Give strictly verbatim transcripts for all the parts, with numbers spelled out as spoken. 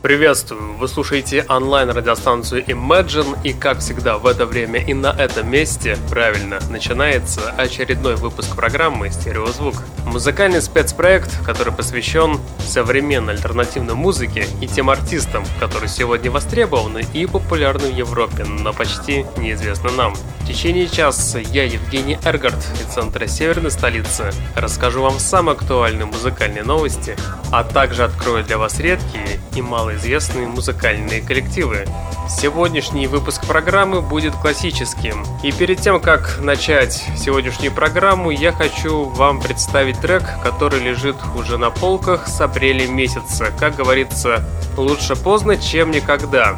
Приветствую! Вы слушаете онлайн-радиостанцию Imagine, и, как всегда, в это время и на этом месте, правильно, начинается очередной выпуск программы «Стереозвук». Музыкальный спецпроект, который посвящен современной альтернативной музыке и тем артистам, которые сегодня востребованы и популярны в Европе, но почти неизвестны нам. В течение часа я, Евгений Эргарт, из центра Северной столицы, расскажу вам самые актуальные музыкальные новости, а также открою для вас редкие и малоизвестные музыкальные коллективы. Сегодняшний выпуск программы будет классическим. И перед тем, как начать сегодняшнюю программу, я хочу вам представить трек, который лежит уже на полках с апреля месяца. Как говорится, лучше поздно, чем никогда.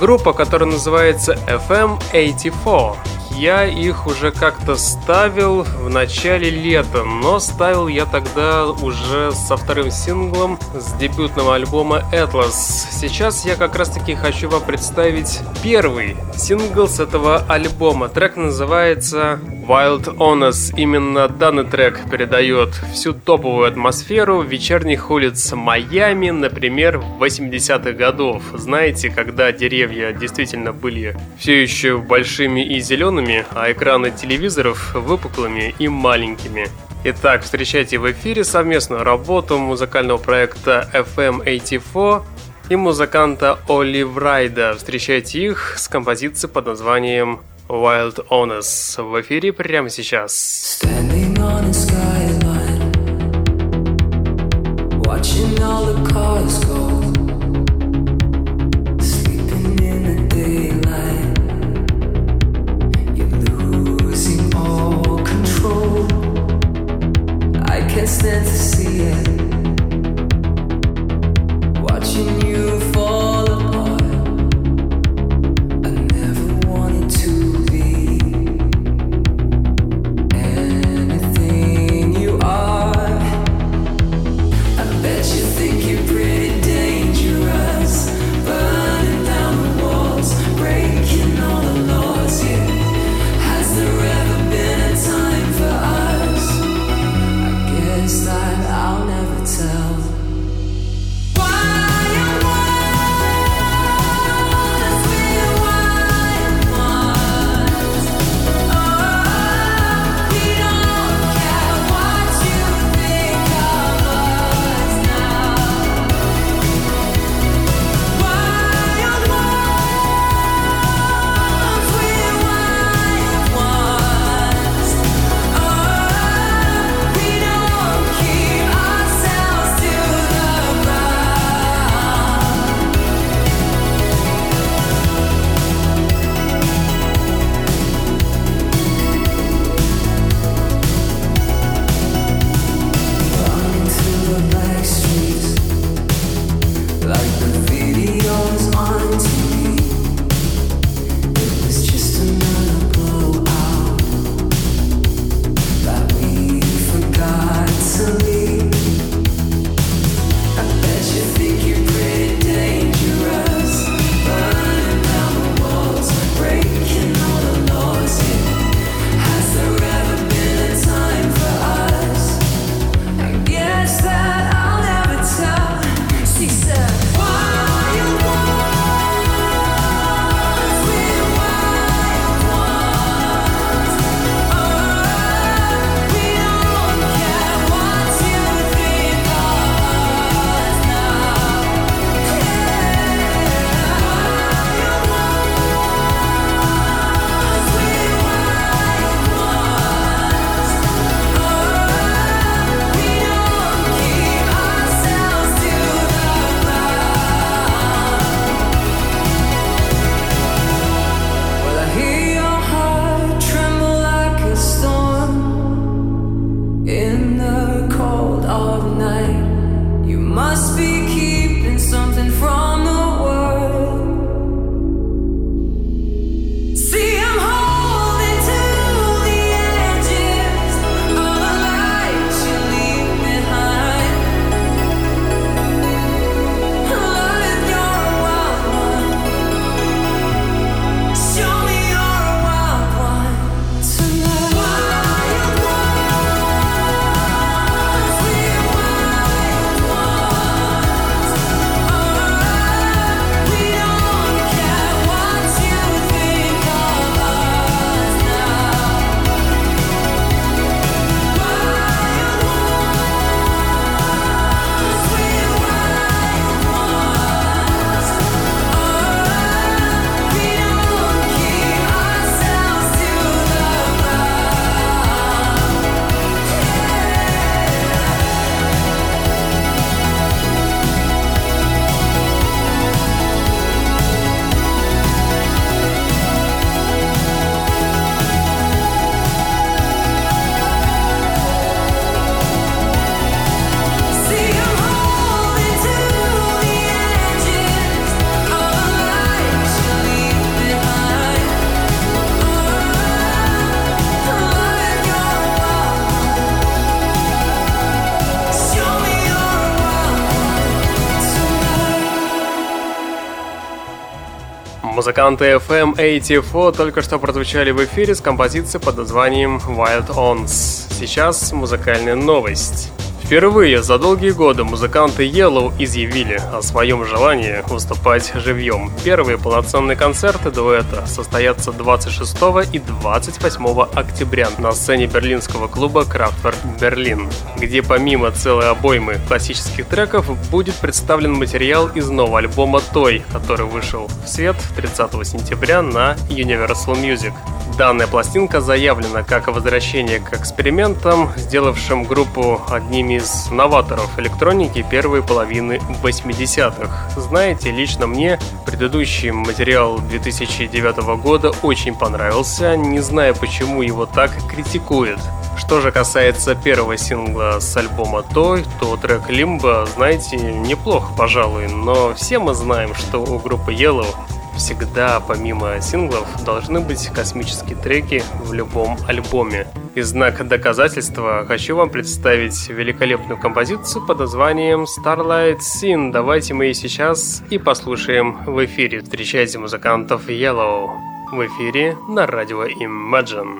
Группа, которая называется эф эм восемьдесят четыре. Я их уже как-то ставил в начале лета, но ставил я тогда уже со вторым синглом с дебютного альбома Atlas. Сейчас я как раз таки хочу вам представить первый сингл с этого альбома. Трек называется Wild Ones. Именно данный трек передает всю топовую атмосферу вечерних улиц Майами, например, восьмидесятых годов. Знаете, когда деревья действительно были все еще большими и зелеными, а экраны телевизоров выпуклыми и маленькими. Итак, встречайте в эфире совместную работу музыкального проекта эф эм восемьдесят четыре и музыканта Оли Врайда. Встречайте их с композицией под названием Wild Ones в эфире прямо сейчас. Can't stand to see it, watching you fall apart. I never wanted to be anything you are. I bet you think you're pretty dead. Музыканты эф эм восемьдесят четыре только что прозвучали в эфире с композицией под названием Wild Ones. Сейчас музыкальная новость. Впервые за долгие годы музыканты Yellow изъявили о своем желании выступать живьем. Первые полноценные концерты дуэта состоятся двадцать шестого и двадцать восьмого октября на сцене берлинского клуба Kraftwerk Berlin, где помимо целой обоймы классических треков будет представлен материал из нового альбома Toy, который вышел в свет тридцатого сентября на Universal Music. Данная пластинка заявлена как возвращение к экспериментам, сделавшим группу одними из новаторов электроники первой половины восьмидесятых. Знаете, лично мне предыдущий материал две тысячи девятого года очень понравился, не знаю, почему его так критикуют. Что же касается первого сингла с альбома Toy, то трек Limba, знаете, неплох, пожалуй, но все мы знаем, что у группы Yellow всегда, помимо синглов, должны быть космические треки в любом альбоме. И в знак доказательства хочу вам представить великолепную композицию под названием Starlight Sin. Давайте мы ее сейчас и послушаем в эфире. Встречайте музыкантов Yellow в эфире на радио Imagine.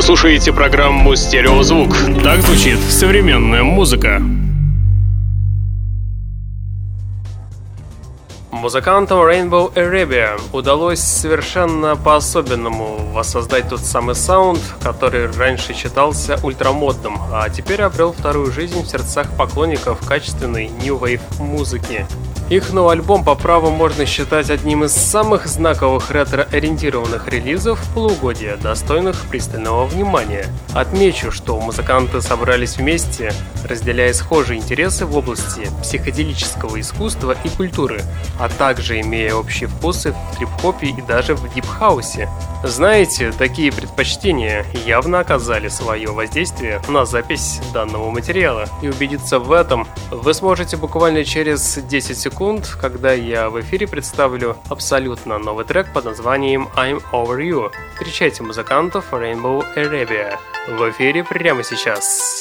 Слушайте программу «Стереозвук». Так звучит современная музыка. Музыкантам Rainbow Arabia удалось совершенно по-особенному воссоздать тот самый саунд, который раньше считался ультрамодным, а теперь обрел вторую жизнь в сердцах поклонников качественной New Wave музыки. Их новый альбом по праву можно считать одним из самых знаковых ретро-ориентированных релизов полугодия, достойных пристального внимания. Отмечу, что музыканты собрались вместе, разделяя схожие интересы в области психоделического искусства и культуры, а также имея общие вкусы в трип-хопе и даже в дип-хаусе. Знаете, такие предпочтения явно оказали свое воздействие на запись данного материала, и убедиться в этом вы сможете буквально через десять секунд, когда я в эфире представлю абсолютно новый трек под названием I'm Over You. Встречайте музыкантов Rainbow Arabia в эфире прямо сейчас.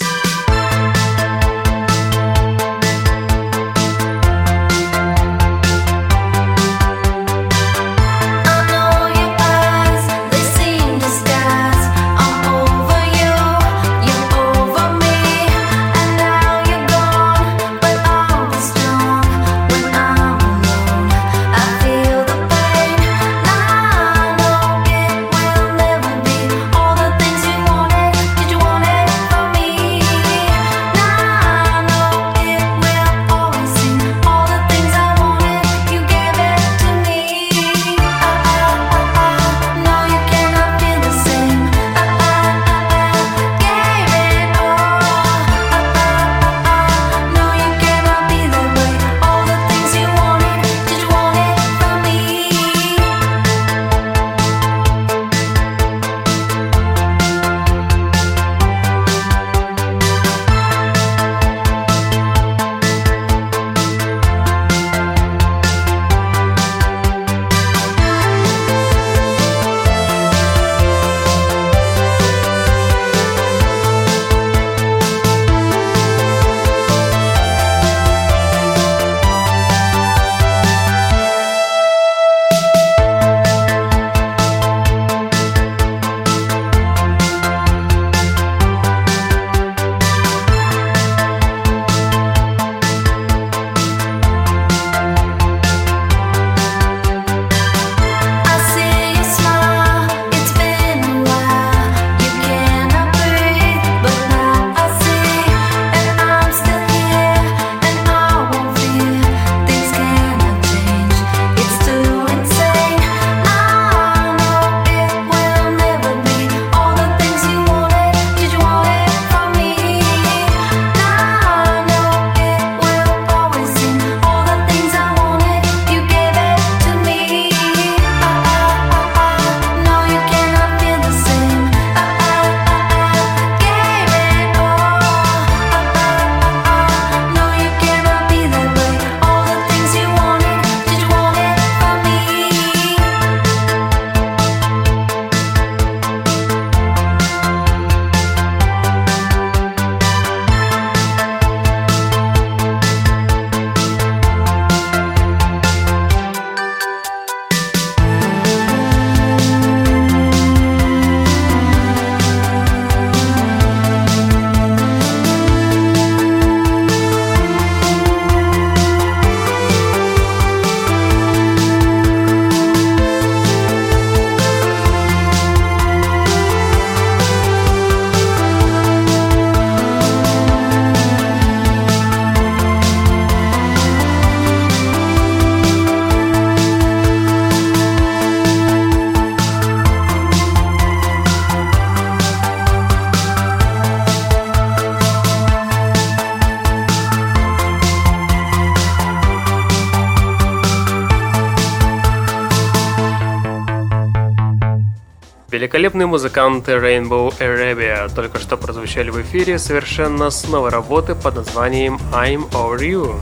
Великолепные музыканты Rainbow Arabia только что прозвучали в эфире совершенно с новой работы под названием I'm Over You.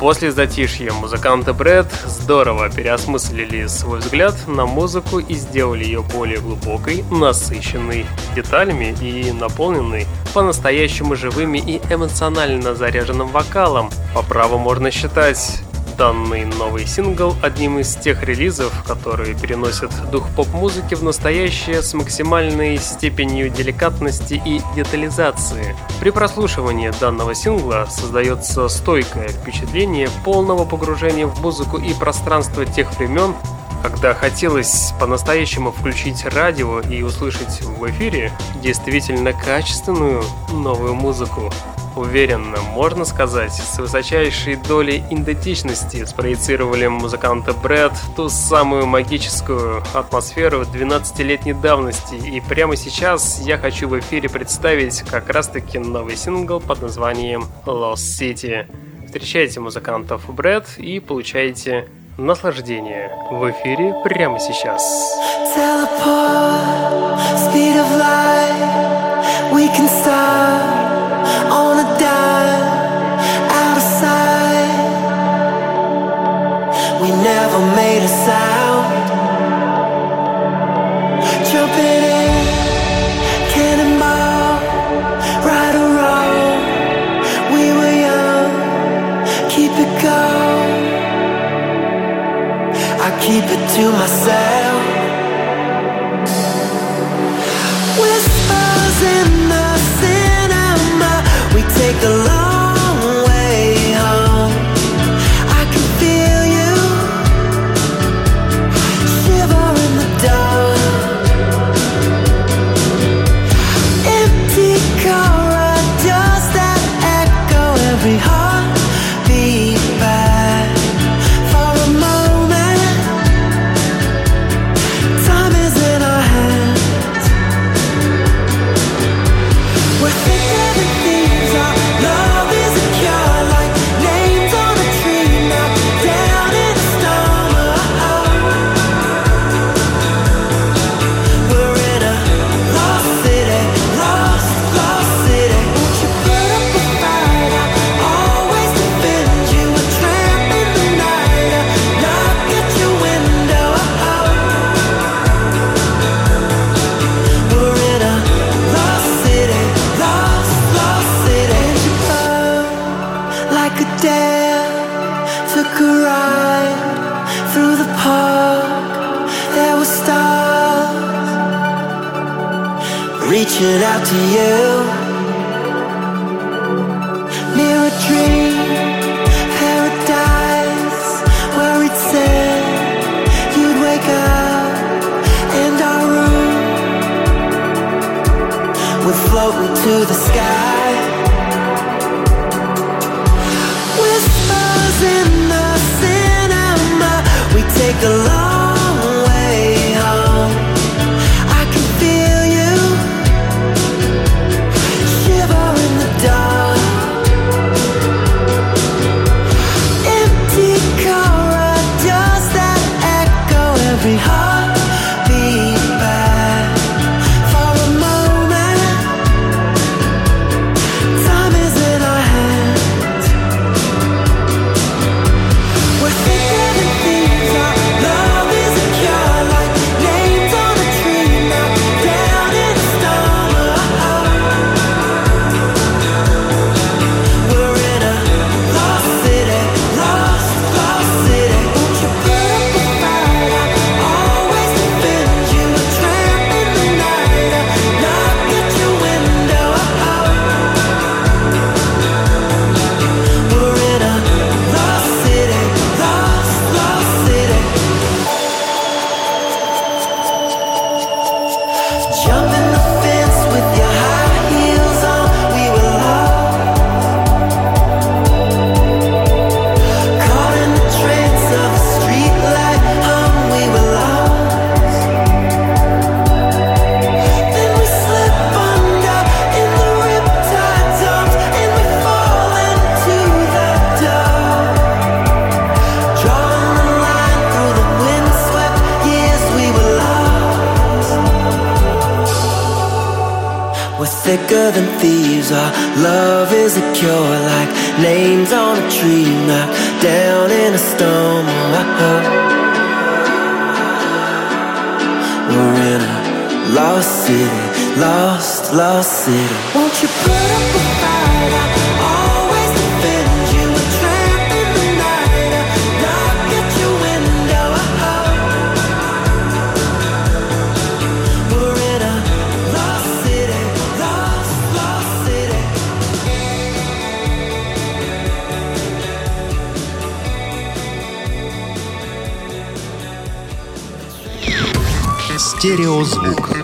После затишья музыканты Brad здорово переосмыслили свой взгляд на музыку и сделали ее более глубокой, насыщенной деталями и наполненной по-настоящему живыми и эмоционально заряженным вокалом. По праву можно считать данный новый сингл одним из тех релизов, которые переносят дух поп-музыки в настоящее с максимальной степенью деликатности и детализации. При прослушивании данного сингла создается стойкое впечатление полного погружения в музыку и пространство тех времен, когда хотелось по-настоящему включить радио и услышать в эфире действительно качественную новую музыку. уверенно, можно сказать, с высочайшей долей идентичности спроецировали музыканта Брэд ту самую магическую атмосферу двенадцатилетней давности. И прямо сейчас я хочу в эфире представить как раз-таки новый сингл под названием Lost City. Встречайте музыкантов Брэд и получайте наслаждение в эфире прямо сейчас. Teleport, speed of light, we can start on a dime, out of sight, we never made a sound, jumping in, cannonball, right or wrong, we were young, keep it going. I keep it to myself. Whispers in the cinema, we take the long way home. I can feel you shiver in the dark. Empty corridors that echo every heart. Reaching out to you, near a dream paradise where it said you'd wake up and our room would float into the sky. Whispers in the cinema, we take the long way home. Thicker than thieves, our love is a cure. Like names on a tree, knocked down in a storm. We're in a lost city, lost, lost city. Won't you put up a fight? I always defend you. A tramp in the night, I knock at your window. We're in a lost city. Стереозвук.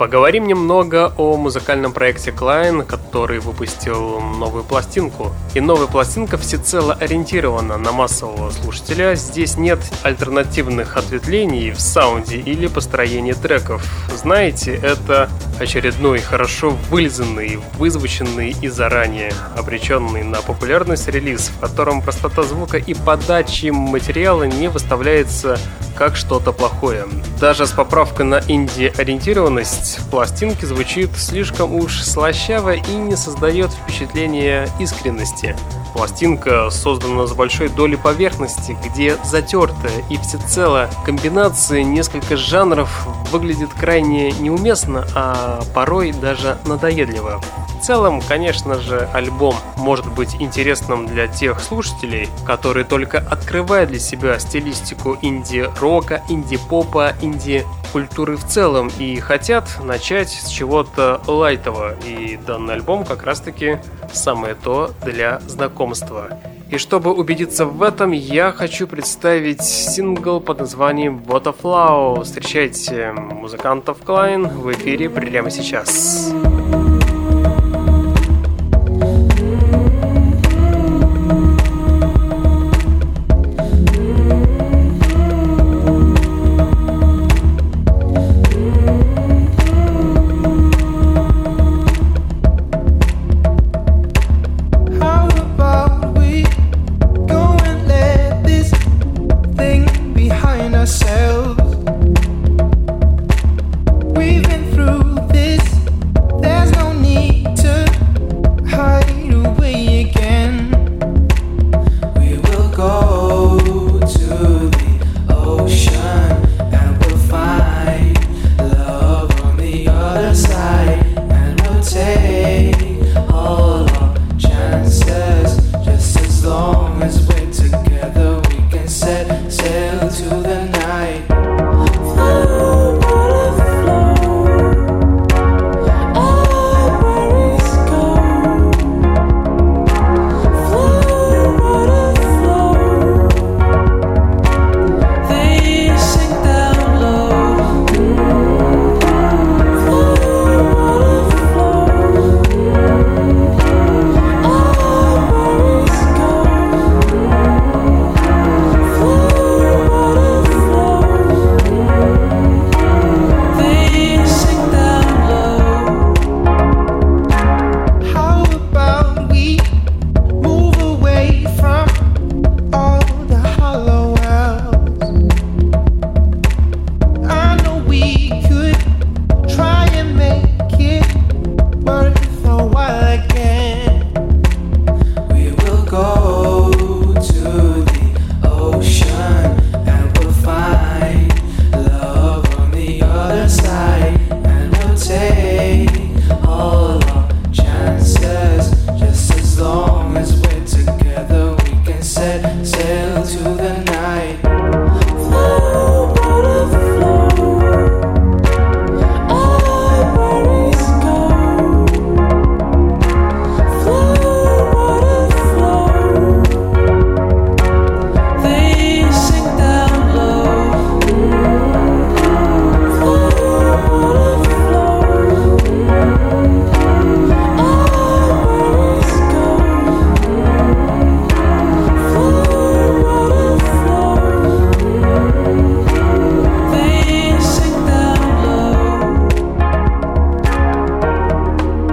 Поговорим немного о музыкальном проекте Kleine, который выпустил новую пластинку. И новая пластинка всецело ориентирована на массового слушателя. Здесь нет альтернативных ответвлений в саунде или построении треков. Знаете, это очередной хорошо вылизанный, вызвученный и заранее обреченный на популярность релиз, в котором простота звука и подачи материала не выставляется как что-то плохое. Даже с поправкой на инди-ориентированность пластинки звучит слишком уж слащаво и не создает впечатления искренности. Пластинка создана с большой долей поверхности, где затертая и всецело комбинация нескольких жанров выглядит крайне неуместно, а порой даже надоедливо. В целом, конечно же, альбом может быть интересным для тех слушателей, которые только открывают для себя стилистику инди-рока, инди-попа, инди-культуры в целом и хотят начать с чего-то лайтового, и данный альбом как раз-таки самое то для знакомства. И чтобы убедиться в этом, я хочу представить сингл под названием Botaflow. Встречайте музыкантов Kleine в эфире прямо сейчас.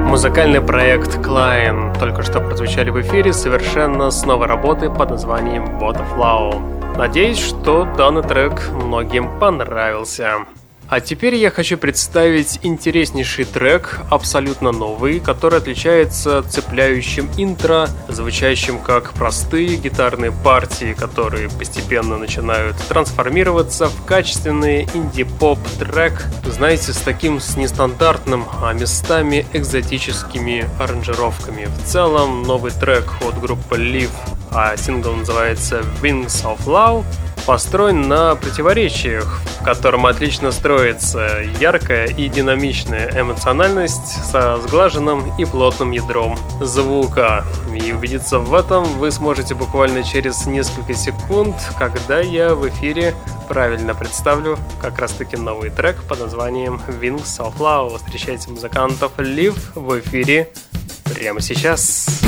Музыкальный проект Kleine только что прозвучали в эфире совершенно с новой работы под названием Botaflow. Надеюсь, что данный трек многим понравился. А теперь я хочу представить интереснейший трек, абсолютно новый, который отличается цепляющим интро, звучащим как простые гитарные партии, которые постепенно начинают трансформироваться в качественный инди-поп трек, знаете, с таким с нестандартным, а местами экзотическими аранжировками. В целом новый трек от группы Live, а сингл называется Wings of Love. построен на противоречиях, в котором отлично строится яркая и динамичная эмоциональность со сглаженным и плотным ядром звука. И убедиться в этом вы сможете буквально через несколько секунд, когда я в эфире правильно представлю как раз-таки новый трек под названием Wings of Love. Встречайте музыкантов Live в эфире прямо сейчас.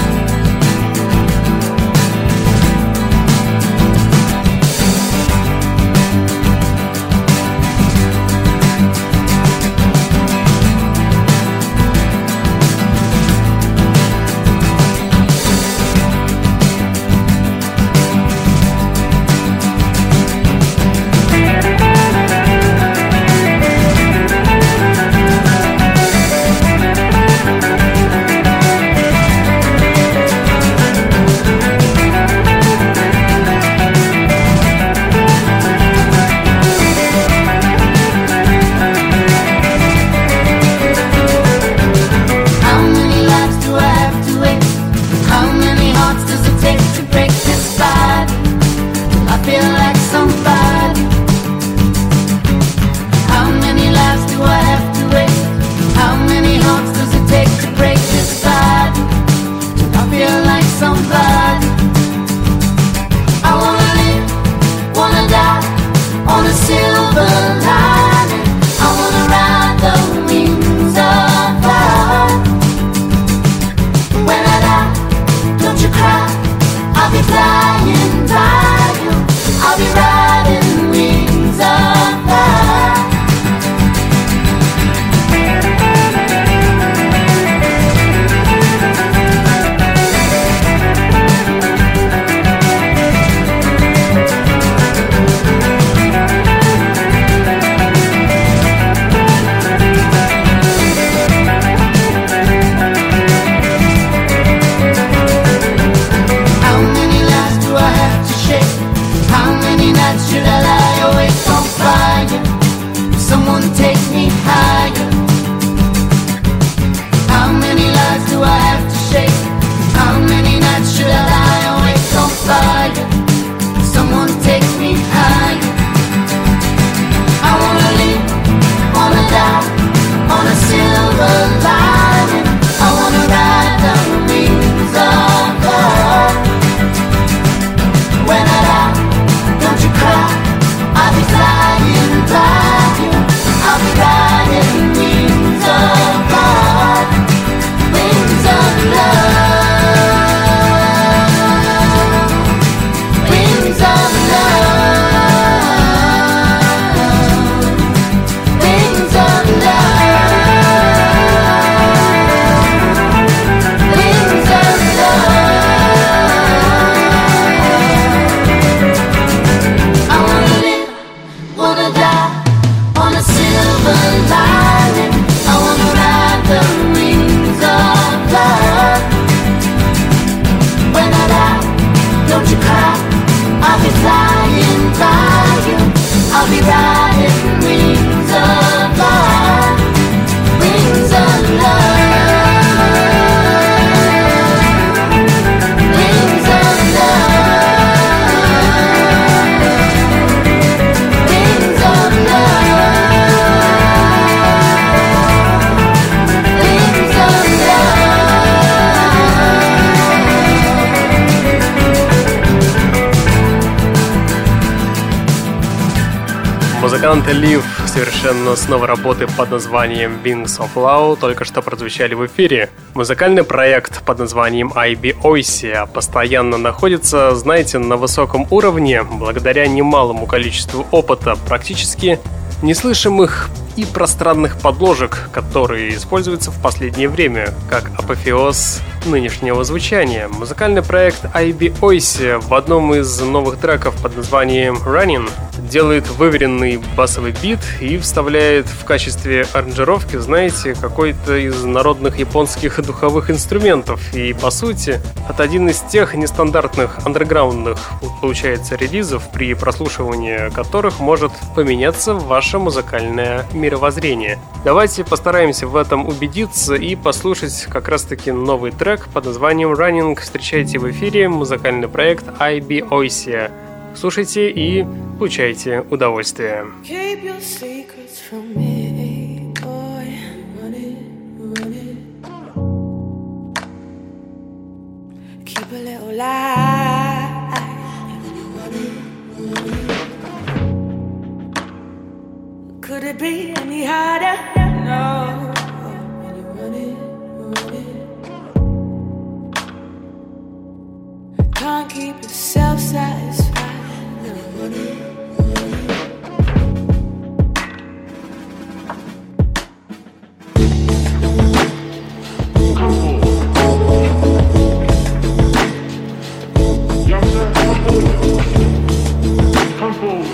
Музыканты Live совершенно с новой работы под названием Wings of Love только что прозвучали в эфире. Музыкальный проект под названием Ibeyi постоянно находится, знаете, на высоком уровне благодаря немалому количеству опыта, практически неслышимых и пространных подложек, которые используются в последнее время как апофеоз нынешнего звучания. Музыкальный проект Ibeyi в одном из новых треков под названием Running делает выверенный басовый бит и вставляет в качестве аранжировки, знаете, какой-то из народных японских духовых инструментов. И, по сути, это один из тех нестандартных андерграундных, получается, релизов, при прослушивании которых может поменяться ваше музыкальное мировоззрение. Давайте постараемся в этом убедиться и послушать как раз-таки новый трек под названием Running. Встречайте в эфире музыкальный проект Ibeyi. Слушайте и получайте удовольствие. Could it be any harder? No. When you run it, run it. Can't keep yourself satisfied. When you run it, run it. Young sir, come forward. Come forward.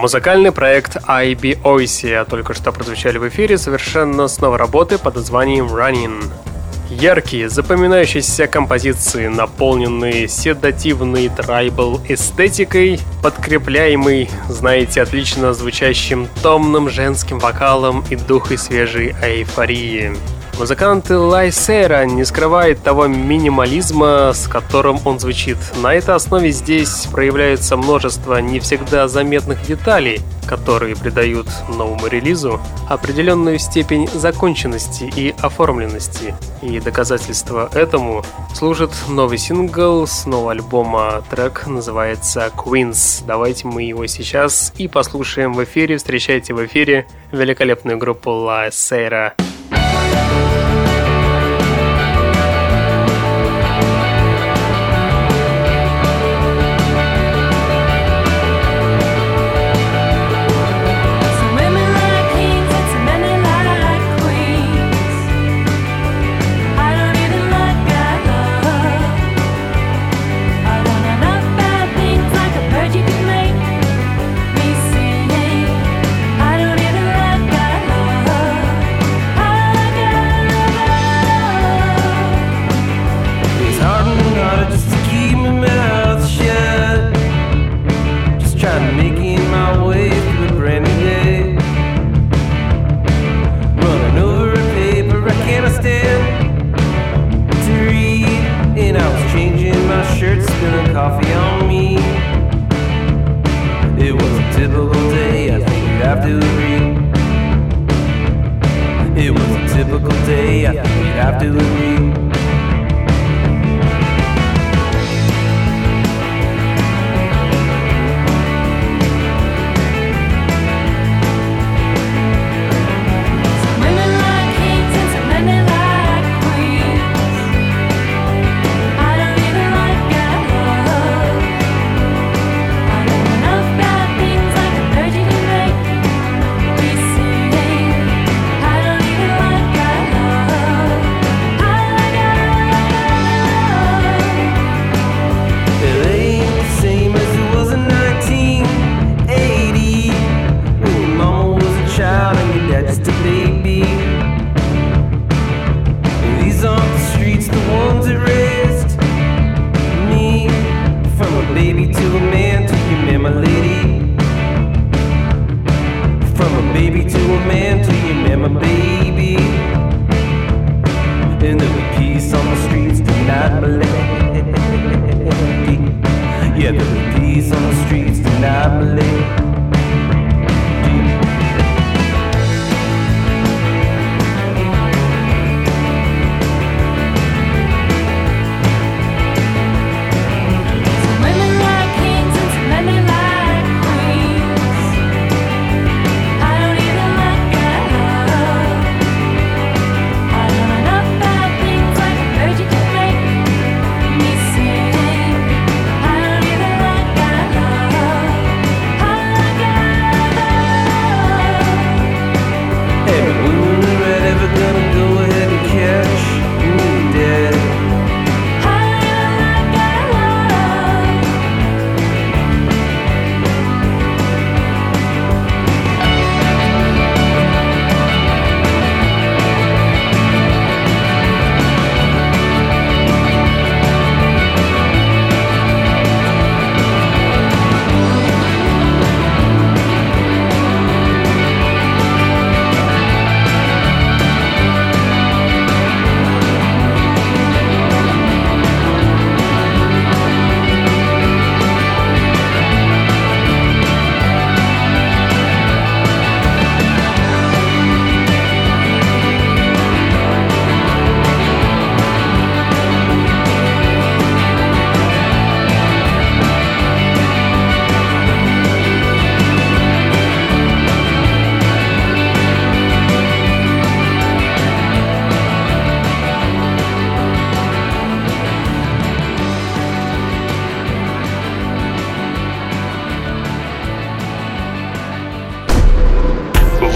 Музыкальный проект Ibeyi только что прозвучали в эфире совершенно с новой работы под названием Running. Яркие, запоминающиеся композиции, наполненные седативной трайбл-эстетикой, подкрепляемой, знаете, отлично звучащим томным женским вокалом и духом свежей эйфории. Музыканты Laisera не скрывает того минимализма, с которым он звучит. На этой основе здесь проявляется множество не всегда заметных деталей, которые придают новому релизу определенную степень законченности и оформленности. И доказательство этому служит новый сингл с нового альбома. Трек называется «Queens». Давайте мы его сейчас и послушаем в эфире. Встречайте в эфире великолепную группу Laisera. Keep my mouth shut.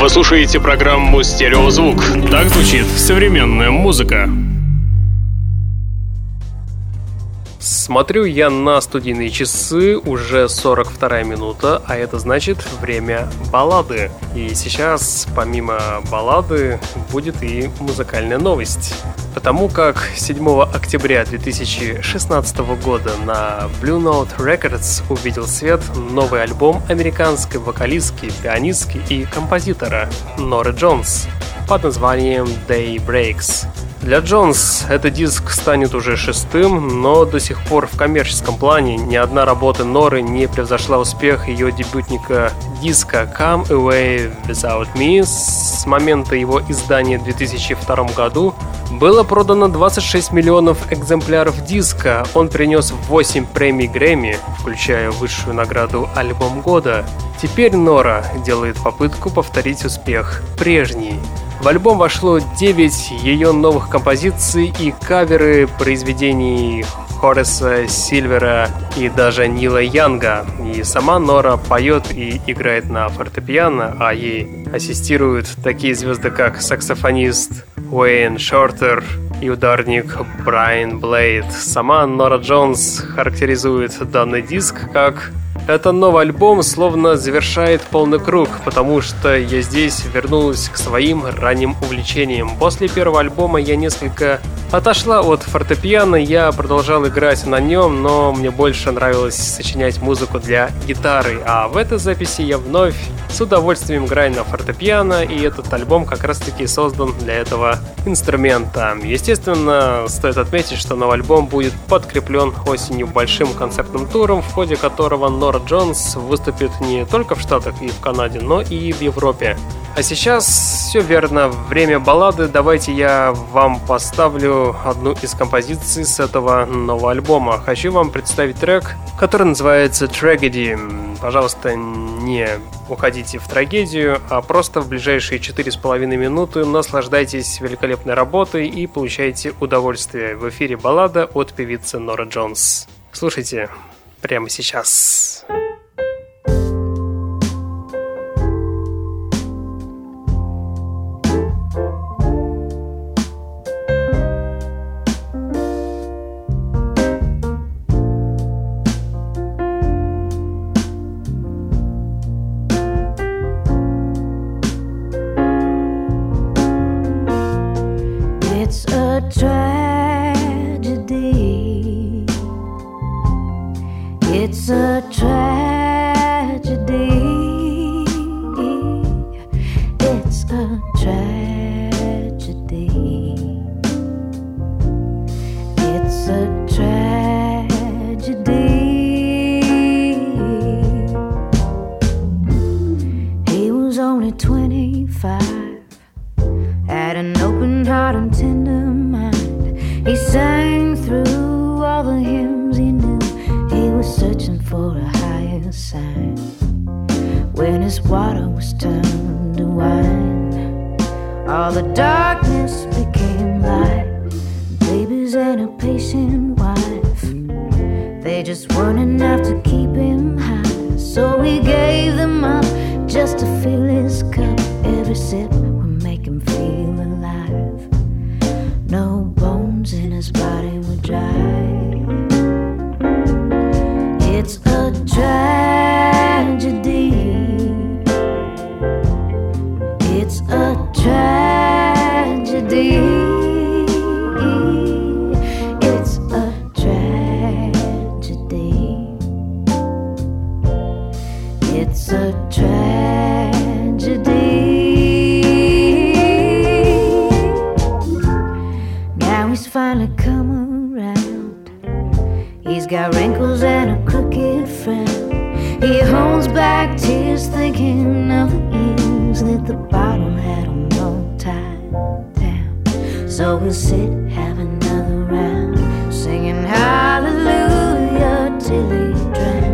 Вы слушаете программу «Стереозвук». Так звучит современная музыка. Смотрю я на студийные часы, уже сорок вторая минута, а это значит время баллады. И сейчас, помимо баллады, будет и музыкальная новость. Потому как седьмого октября две тысячи шестнадцатого года на Blue Note Records увидел свет новый альбом американской вокалистки, пианистки и композитора Норы Джонс под названием Day Breaks. Для Джонс этот диск станет уже шестым, но до сих пор в коммерческом плане ни одна работа Норы не превзошла успех ее дебютника диска Come Away Without Me. С момента его издания в две тысячи втором году было продано двадцать шесть миллионов экземпляров диска. Он принес восемь премий Грэмми, включая высшую награду «Альбом года». Теперь Нора делает попытку повторить успех прежний. В альбом вошло девять ее новых композиций и каверы произведений Хорреса Сильвера и даже Нила Янга. И сама Нора поет и играет на фортепиано, а ей ассистируют такие звезды, как саксофонист Уэйн Шортер и ударник Брайан Блейд. Сама Нора Джонс характеризует данный диск как... Этот новый альбом словно завершает полный круг, потому что я здесь вернулась к своим ранним увлечениям. После первого альбома я несколько отошла от фортепиано, я продолжал играть на нем, но мне больше нравилось сочинять музыку для гитары. А в этой записи я вновь с удовольствием играю на фортепиано, и этот альбом как раз-таки создан для этого инструмента. Естественно, стоит отметить, что новый альбом будет подкреплен осенью большим концертным туром, в ходе которого Нора Джонс выступит не только в Штатах и в Канаде, но и в Европе. А сейчас все верно, время баллады. Давайте я вам поставлю одну из композиций с этого нового альбома. Хочу вам представить трек, который называется Tragedy. Пожалуйста, не уходите в трагедию, а просто в ближайшие четыре с половиной минуты наслаждайтесь великолепной работой и получайте удовольствие. В эфире баллада от певицы Нора Джонс. Слушайте прямо сейчас. It's a tragedy. It's a tragedy. It's a tragedy. He was only twenty-five, had an open heart and tender mind. He sang through all the hymns he knew. Searching for a higher sign when his water was turned to wine. All the darkness became light. Babies and a patient wife, they just weren't enough to keep him high. So he gave them up just to fill his cup. Every sip would make him feel alive. No bones in his body were dry. It's a tragedy. It's a tragedy. It's a tragedy. It's a tragedy. Now he's finally come around. He's got wrinkles and a crooked frown. He holds back tears, thinking of the years that the bottle had him all tied down. So we'll sit, have another round, singing hallelujah till he drowns.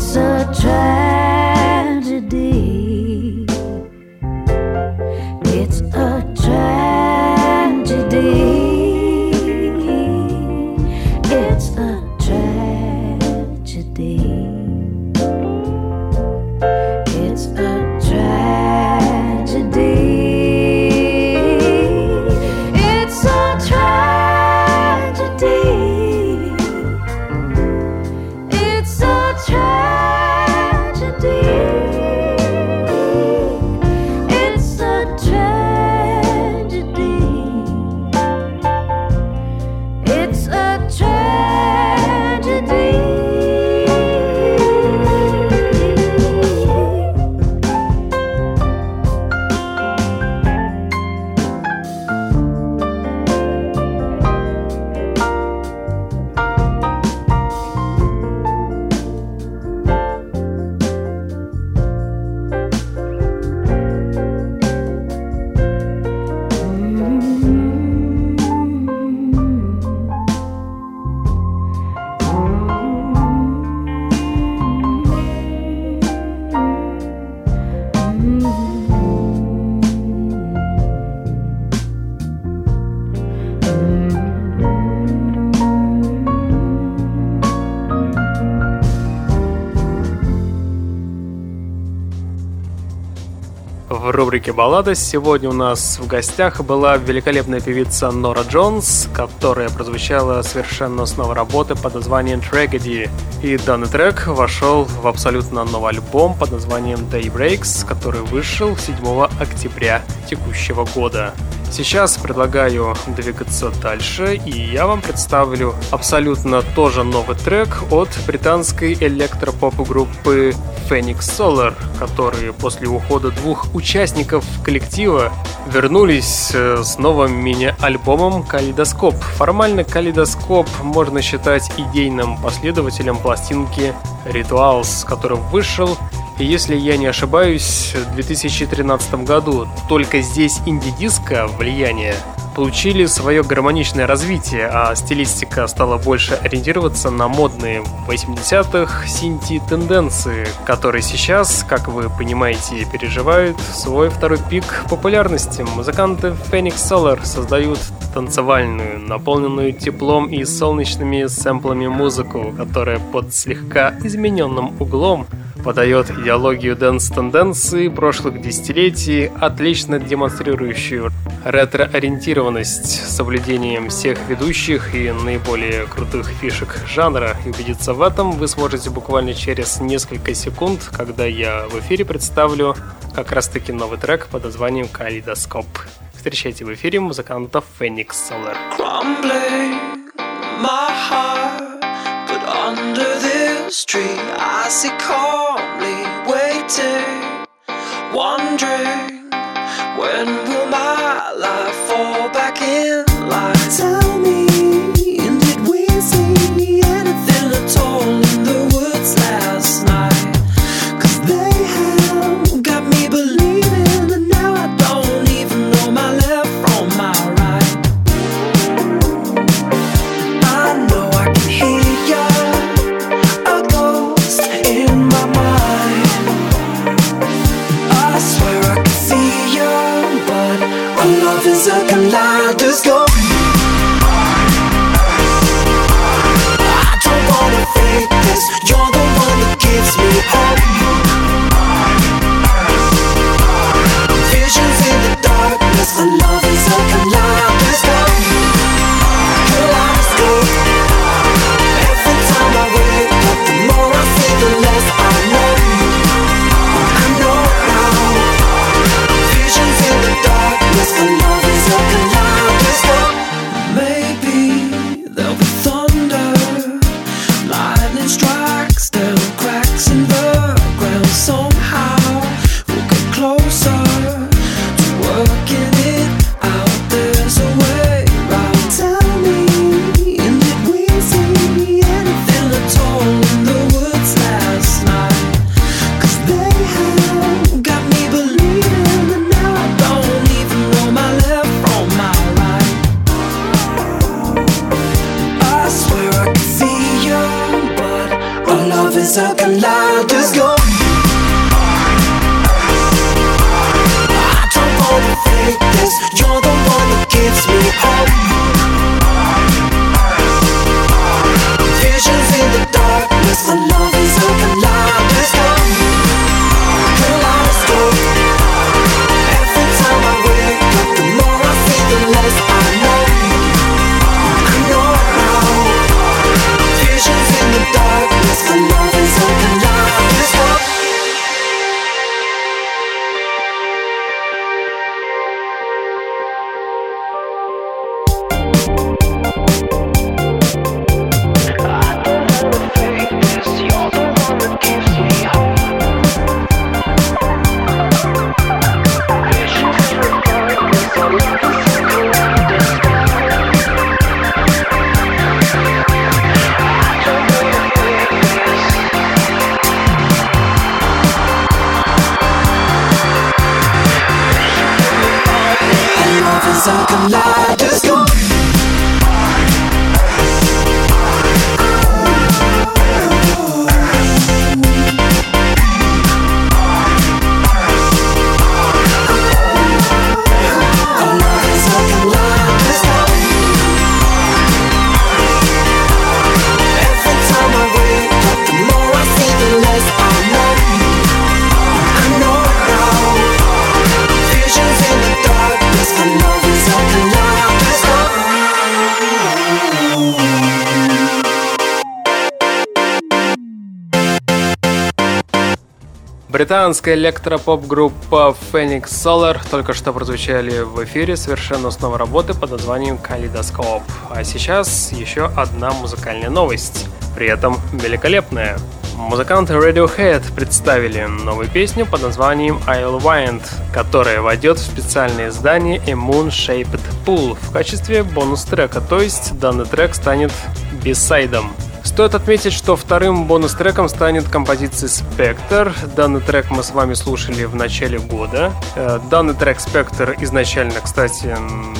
So в рубрике «Баллада». Сегодня у нас в гостях была великолепная певица Нора Джонс, которая прозвучала совершенно с новой работы под названием «Tragedy». И данный трек вошел в абсолютно новый альбом под названием «Day Breaks», который вышел седьмого октября текущего года. Сейчас предлагаю двигаться дальше, и я вам представлю абсолютно тоже новый трек от британской электропоп-группы Phoenix Solar, которые после ухода двух участников коллектива вернулись с новым мини-альбомом «Калейдоскоп». Формально «Калейдоскоп» можно считать идейным последователем пластинки «Rituals», который вышел, и если я не ошибаюсь, в две тысячи тринадцатом году. Только здесь инди-диско влияние получили свое гармоничное развитие, а стилистика стала больше ориентироваться на модные восьмидесятых синти-тенденции, которые сейчас, как вы понимаете, переживают свой второй пик популярности. Музыканты Phoenix Solar создают танцевальную, наполненную теплом и солнечными сэмплами музыку, которая под слегка измененным углом подает идеологию дэнс-тенденции прошлых десятилетий, отлично демонстрирующую ретро-ориентированность с соблюдением всех ведущих и наиболее крутых фишек жанра. И убедиться в этом вы сможете буквально через несколько секунд, когда я в эфире представлю как раз-таки новый трек под названием «Калейдоскоп». Встречайте в эфире музыкантов Phoenix Solar. Street, I sit calmly waiting, wondering when will my life fall back in line. Tell me, did we see anything at all in the woods last night? 'Cause they have got me believing, and now I don't even know my left from my right. I know I can hear you. It's a kaleidoscope. I don't wanna fake this. You're the one that gives me hope. Visions in the darkness. My love is a kaleidoscope. Kaleidoscope. Every time I wake up, the more I see, the less I know. I know now. Visions in the darkness. My love. Британская электропоп-группа Phoenix Solar только что прозвучали в эфире совершенно с новой работы под названием Kaleidoscope. А сейчас еще одна музыкальная новость, при этом великолепная. Музыканты Radiohead представили новую песню под названием Ill Wind, которая войдет в специальное издание A Moon-Shaped Pool в качестве бонус-трека, то есть данный трек станет бисайдом. Стоит отметить, что вторым бонус-треком станет композиция Spectrum. Данный трек мы с вами слушали в начале года. Данный трек Spectrum изначально, кстати,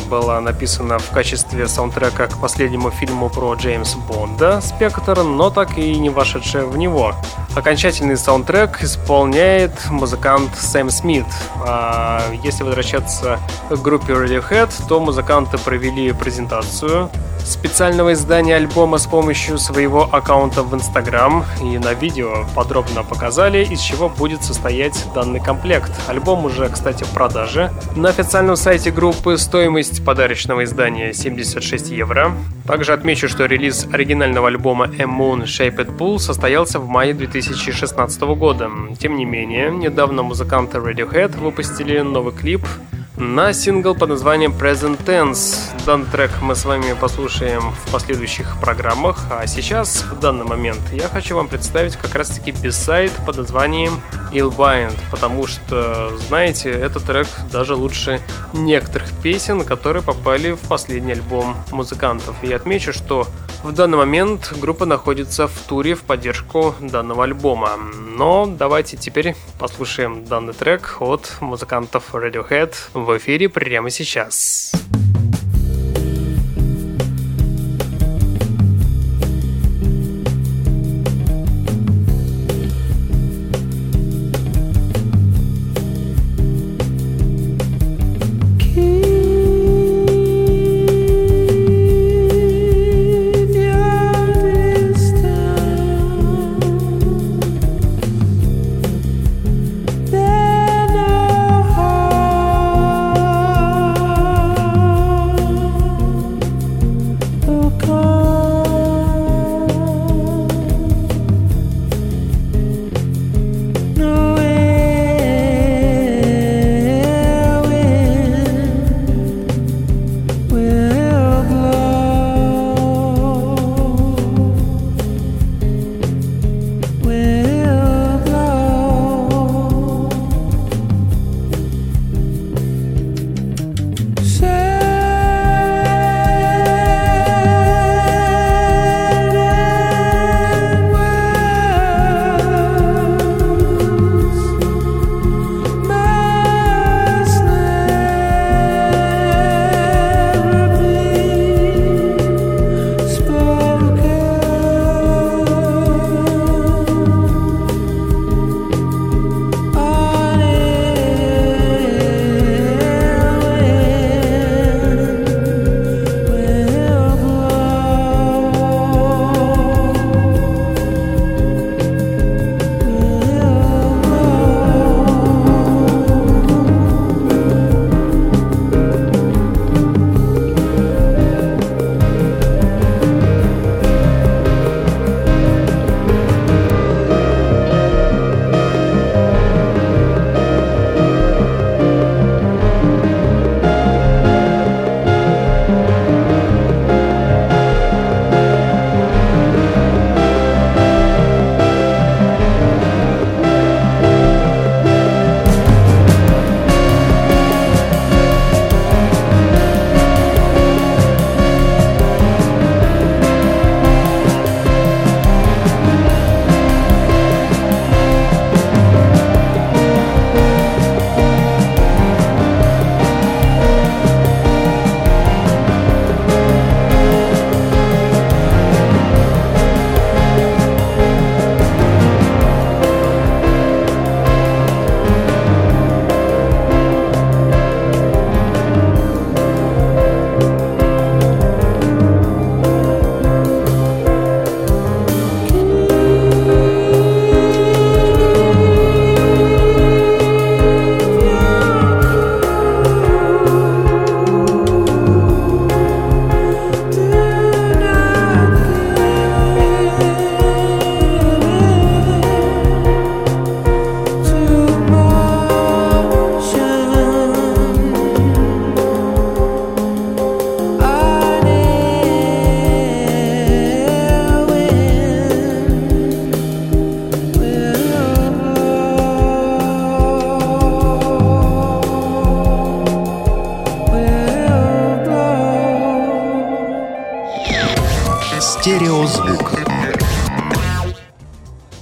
была написана в качестве саундтрека к последнему фильму про Джеймса Бонда Spectrum, но так и не вошедшая в него. Окончательный саундтрек исполняет музыкант Сэм Смит. А если возвращаться к группе Radiohead, то музыканты провели презентацию специального издания альбома с помощью своего аккаунта в Instagram, и на видео подробно показали, из чего будет состоять данный комплект. Альбом уже, кстати, в продаже. На официальном сайте группы стоимость подарочного издания семьдесят шесть евро. Также отмечу, что релиз оригинального альбома A Moon-Shaped Pool состоялся в мае две тысячи шестнадцатого года. Тем не менее, недавно музыканты Radiohead выпустили новый клип на сингл под названием Present Tense. Данный трек мы с вами послушаем в последующих программах, а сейчас, в данный момент, я хочу вам представить как раз-таки бисайд под названием Ill Wind, потому что, знаете, этот трек даже лучше некоторых песен, которые попали в последний альбом музыкантов. И отмечу, что в данный момент группа находится в туре в поддержку данного альбома. Но давайте теперь послушаем данный трек от музыкантов Radiohead в эфире прямо сейчас. Стереозвук.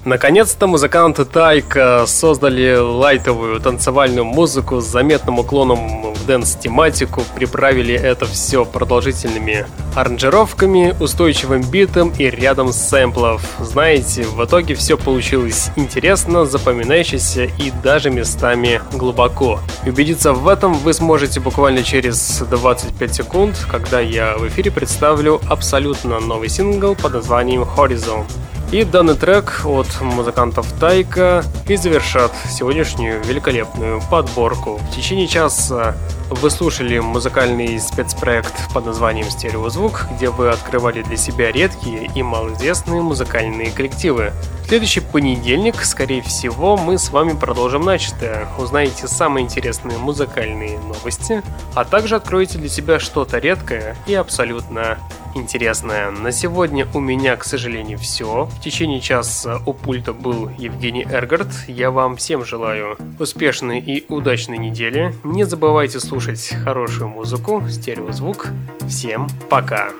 Наконец-то музыканты Тайка создали лайтовую танцевальную музыку с заметным уклоном в дэнс-тематику, приправили это все продолжительными аранжировками, устойчивым битом и рядом сэмплов. Знаете, в итоге все получилось интересно, запоминающе и даже местами глубоко. Убедиться в этом вы сможете буквально через двадцать пять секунд, когда я в эфире представлю абсолютно новый сингл под названием «Horizon». И данный трек от музыкантов Тайка и завершат сегодняшнюю великолепную подборку. В течение часа вы слушали музыкальный спецпроект под названием «Стереозвук», где вы открывали для себя редкие и малоизвестные музыкальные коллективы. В следующий понедельник, скорее всего, мы с вами продолжим начатое. Узнаете самые интересные музыкальные новости, а также откроете для себя что-то редкое и абсолютно интересное. На сегодня у меня, к сожалению, все. В течение часа у пульта был Евгений Эргард. Я вам всем желаю успешной и удачной недели. Не забывайте слушать хорошую музыку, стереозвук. Всем пока!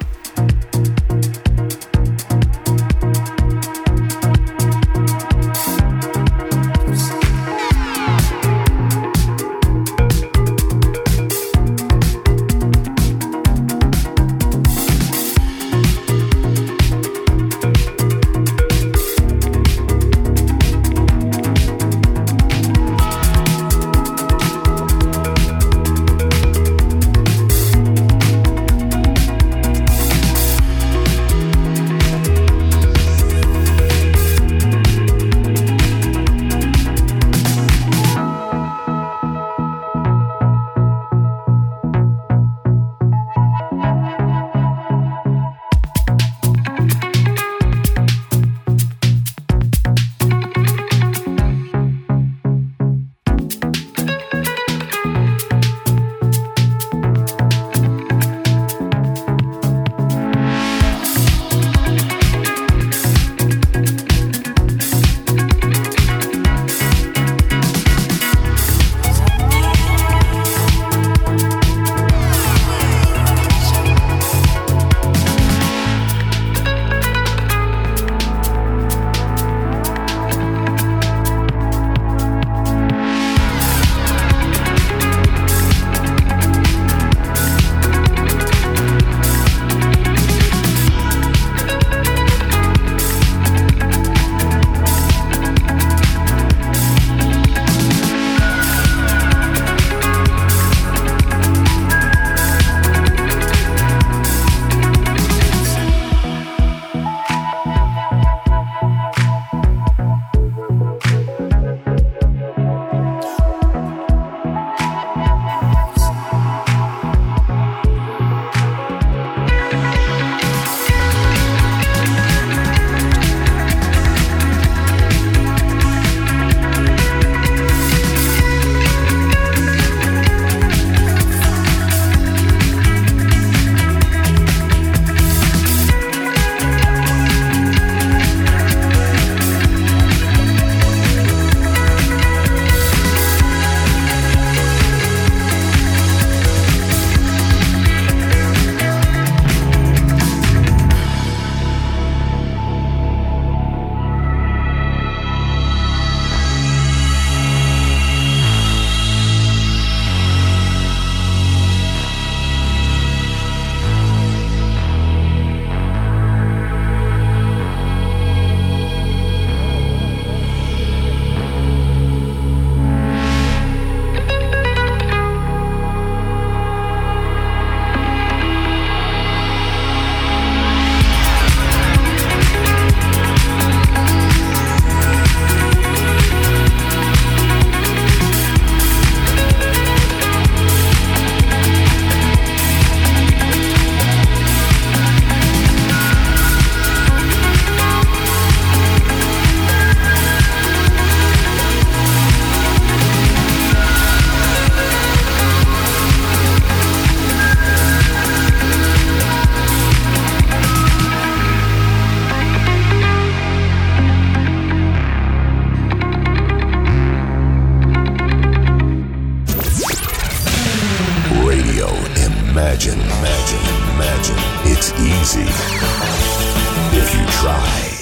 Imagine, imagine, imagine. It's easy. if you try.